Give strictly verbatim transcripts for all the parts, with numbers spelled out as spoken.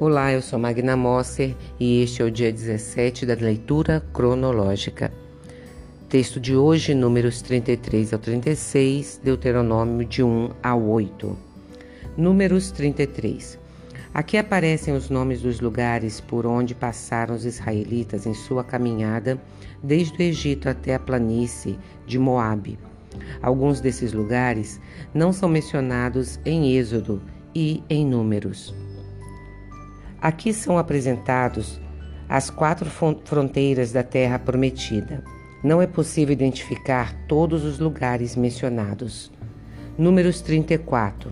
Olá, eu sou Magna Mosser e este é o dia dezessete da leitura cronológica. Texto de hoje, Números trinta e três ao trinta e seis, Deuteronômio de um ao oito. Números trinta e três. Aqui aparecem os nomes dos lugares por onde passaram os israelitas em sua caminhada, desde o Egito até a planície de Moabe. Alguns desses lugares não são mencionados em Êxodo e em Números. Aqui são apresentados as quatro fronteiras da Terra Prometida. Não é possível identificar todos os lugares mencionados. Números trinta e quatro.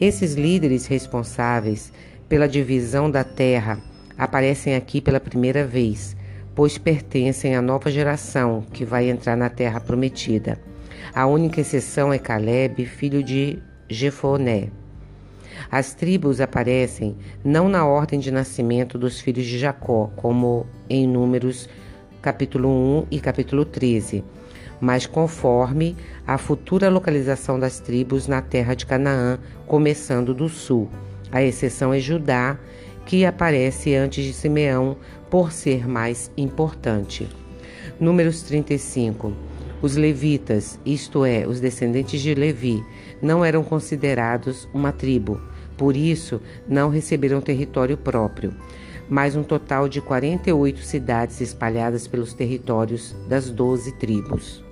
Esses líderes responsáveis pela divisão da Terra aparecem aqui pela primeira vez, pois pertencem à nova geração que vai entrar na Terra Prometida. A única exceção é Caleb, filho de Jefoné. As tribos aparecem não na ordem de nascimento dos filhos de Jacó, como em Números capítulo um e capítulo treze, mas conforme a futura localização das tribos na terra de Canaã, começando do sul. A exceção é Judá, que aparece antes de Simeão por ser mais importante. Números trinta e cinco. Os levitas, isto é, os descendentes de Levi, não eram considerados uma tribo, por isso não receberam território próprio, mas um total de quarenta e oito cidades espalhadas pelos territórios das doze tribos.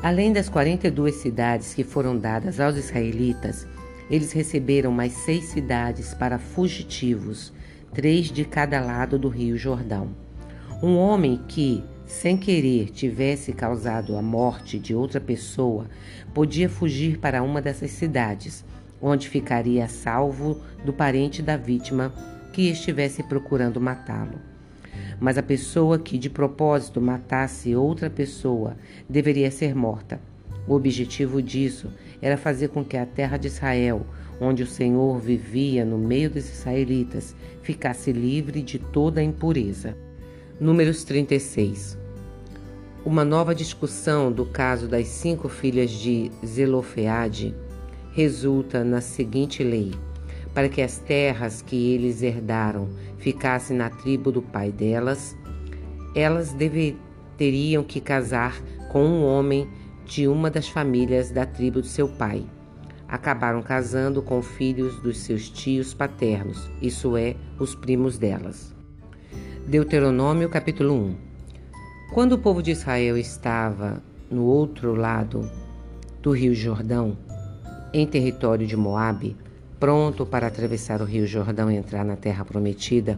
Além das quarenta e duas cidades que foram dadas aos israelitas, eles receberam mais seis cidades para fugitivos, três de cada lado do Rio Jordão. Um homem que, sem querer, tivesse causado a morte de outra pessoa, podia fugir para uma dessas cidades, onde ficaria a salvo do parente da vítima que estivesse procurando matá-lo. Mas a pessoa que de propósito matasse outra pessoa deveria ser morta. O objetivo disso era fazer com que a terra de Israel, onde o Senhor vivia no meio dos israelitas, ficasse livre de toda a impureza. Números trinta e seis. Uma nova discussão do caso das cinco filhas de Zelofeade resulta na seguinte lei: para que as terras que eles herdaram ficassem na tribo do pai delas, elas deve, teriam que casar com um homem de uma das famílias da tribo de seu pai. Acabaram casando com filhos dos seus tios paternos, isso é, os primos delas. Deuteronômio capítulo um. Quando o povo de Israel estava no outro lado do Rio Jordão, em território de Moabe, pronto para atravessar o Rio Jordão e entrar na Terra Prometida,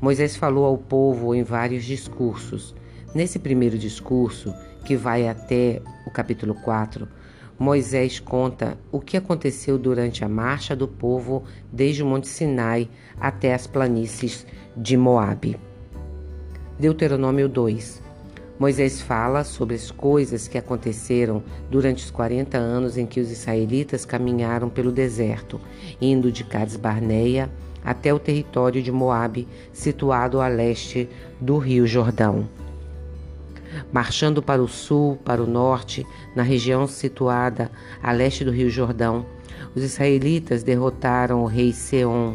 Moisés falou ao povo em vários discursos. Nesse primeiro discurso, que vai até o capítulo quatro, Moisés conta o que aconteceu durante a marcha do povo desde o Monte Sinai até as planícies de Moabe. Deuteronômio dois. Moisés fala sobre as coisas que aconteceram durante os quarenta anos em que os israelitas caminharam pelo deserto, indo de Cades Barnea até o território de Moabe, situado a leste do Rio Jordão, marchando para o sul, para o norte, na região situada a leste do Rio Jordão. Os israelitas derrotaram o rei Seom,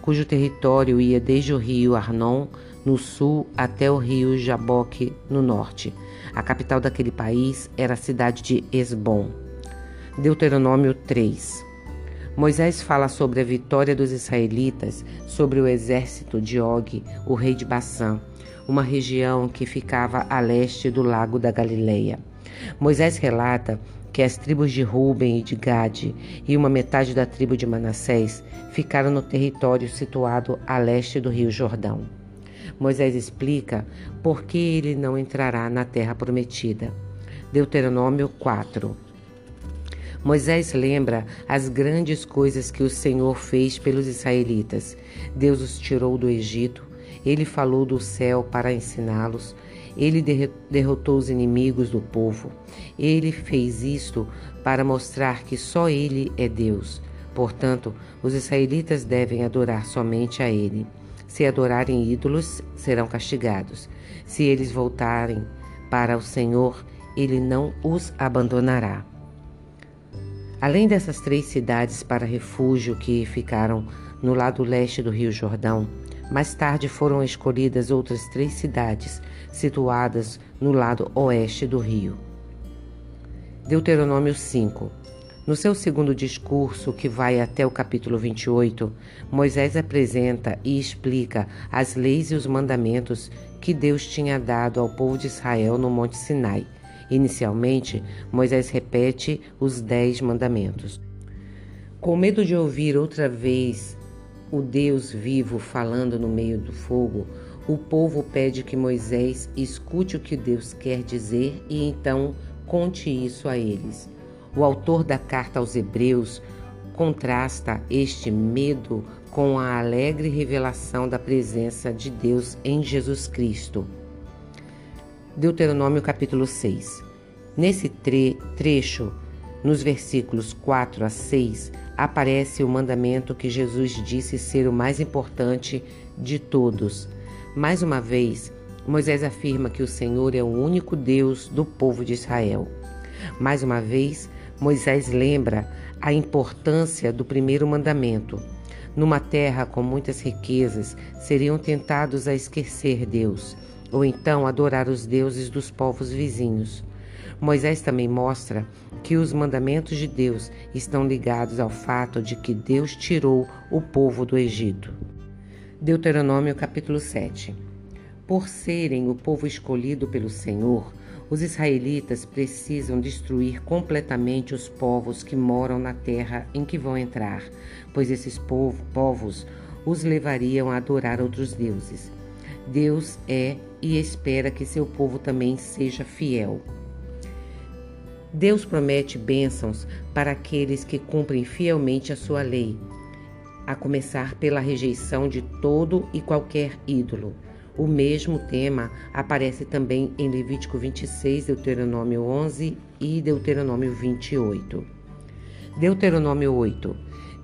cujo território ia desde o rio Arnon, no sul, até o rio Jaboque, no norte. A capital daquele país era a cidade de Esbom. Deuteronômio três. Moisés fala sobre a vitória dos israelitas sobre o exército de Og, o rei de Bassã, uma região que ficava a leste do lago da Galileia. Moisés relata que as tribos de Rubem e de Gade e uma metade da tribo de Manassés ficaram no território situado a leste do Rio Jordão. Moisés explica por que ele não entrará na Terra Prometida. Deuteronômio quatro. Moisés lembra as grandes coisas que o Senhor fez pelos israelitas. Deus os tirou do Egito, ele falou do céu para ensiná-los, ele derrotou os inimigos do povo. Ele fez isto para mostrar que só ele é Deus. Portanto, os israelitas devem adorar somente a ele. Se adorarem ídolos, serão castigados. Se eles voltarem para o Senhor, ele não os abandonará. Além dessas três cidades para refúgio que ficaram no lado leste do Rio Jordão. Mais tarde foram escolhidas outras três cidades, situadas no lado oeste do rio. Deuteronômio cinco. No seu segundo discurso, que vai até o capítulo vinte e oito, Moisés apresenta e explica as leis e os mandamentos que Deus tinha dado ao povo de Israel no Monte Sinai. Inicialmente, Moisés repete os dez mandamentos. Com medo de ouvir outra vez o Deus vivo falando no meio do fogo, o povo pede que Moisés escute o que Deus quer dizer e então conte isso a eles. O autor da carta aos Hebreus contrasta este medo com a alegre revelação da presença de Deus em Jesus Cristo. Deuteronômio capítulo seis. Nesse tre- trecho, nos versículos quatro a seis, aparece o mandamento que Jesus disse ser o mais importante de todos. Mais uma vez, Moisés afirma que o Senhor é o único Deus do povo de Israel. Mais uma vez, Moisés lembra a importância do primeiro mandamento. Numa terra com muitas riquezas, seriam tentados a esquecer Deus, ou então adorar os deuses dos povos vizinhos. Moisés também mostra que os mandamentos de Deus estão ligados ao fato de que Deus tirou o povo do Egito. Deuteronômio capítulo sete. Por serem o povo escolhido pelo Senhor, os israelitas precisam destruir completamente os povos que moram na terra em que vão entrar, pois esses povo, povos os levariam a adorar outros deuses. Deus é e espera que seu povo também seja fiel. Deus promete bênçãos para aqueles que cumprem fielmente a sua lei, a começar pela rejeição de todo e qualquer ídolo. O mesmo tema aparece também em Levítico vinte e seis, Deuteronômio onze e Deuteronômio vinte e oito. Deuteronômio oito.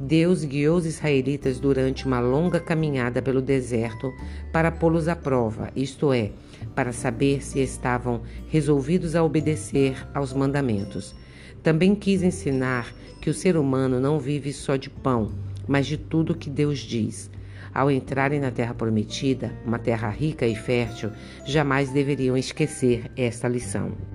Deus guiou os israelitas durante uma longa caminhada pelo deserto para pô-los à prova, isto é, para saber se estavam resolvidos a obedecer aos mandamentos. Também quis ensinar que o ser humano não vive só de pão, mas de tudo que Deus diz. Ao entrarem na terra prometida, uma terra rica e fértil, jamais deveriam esquecer esta lição.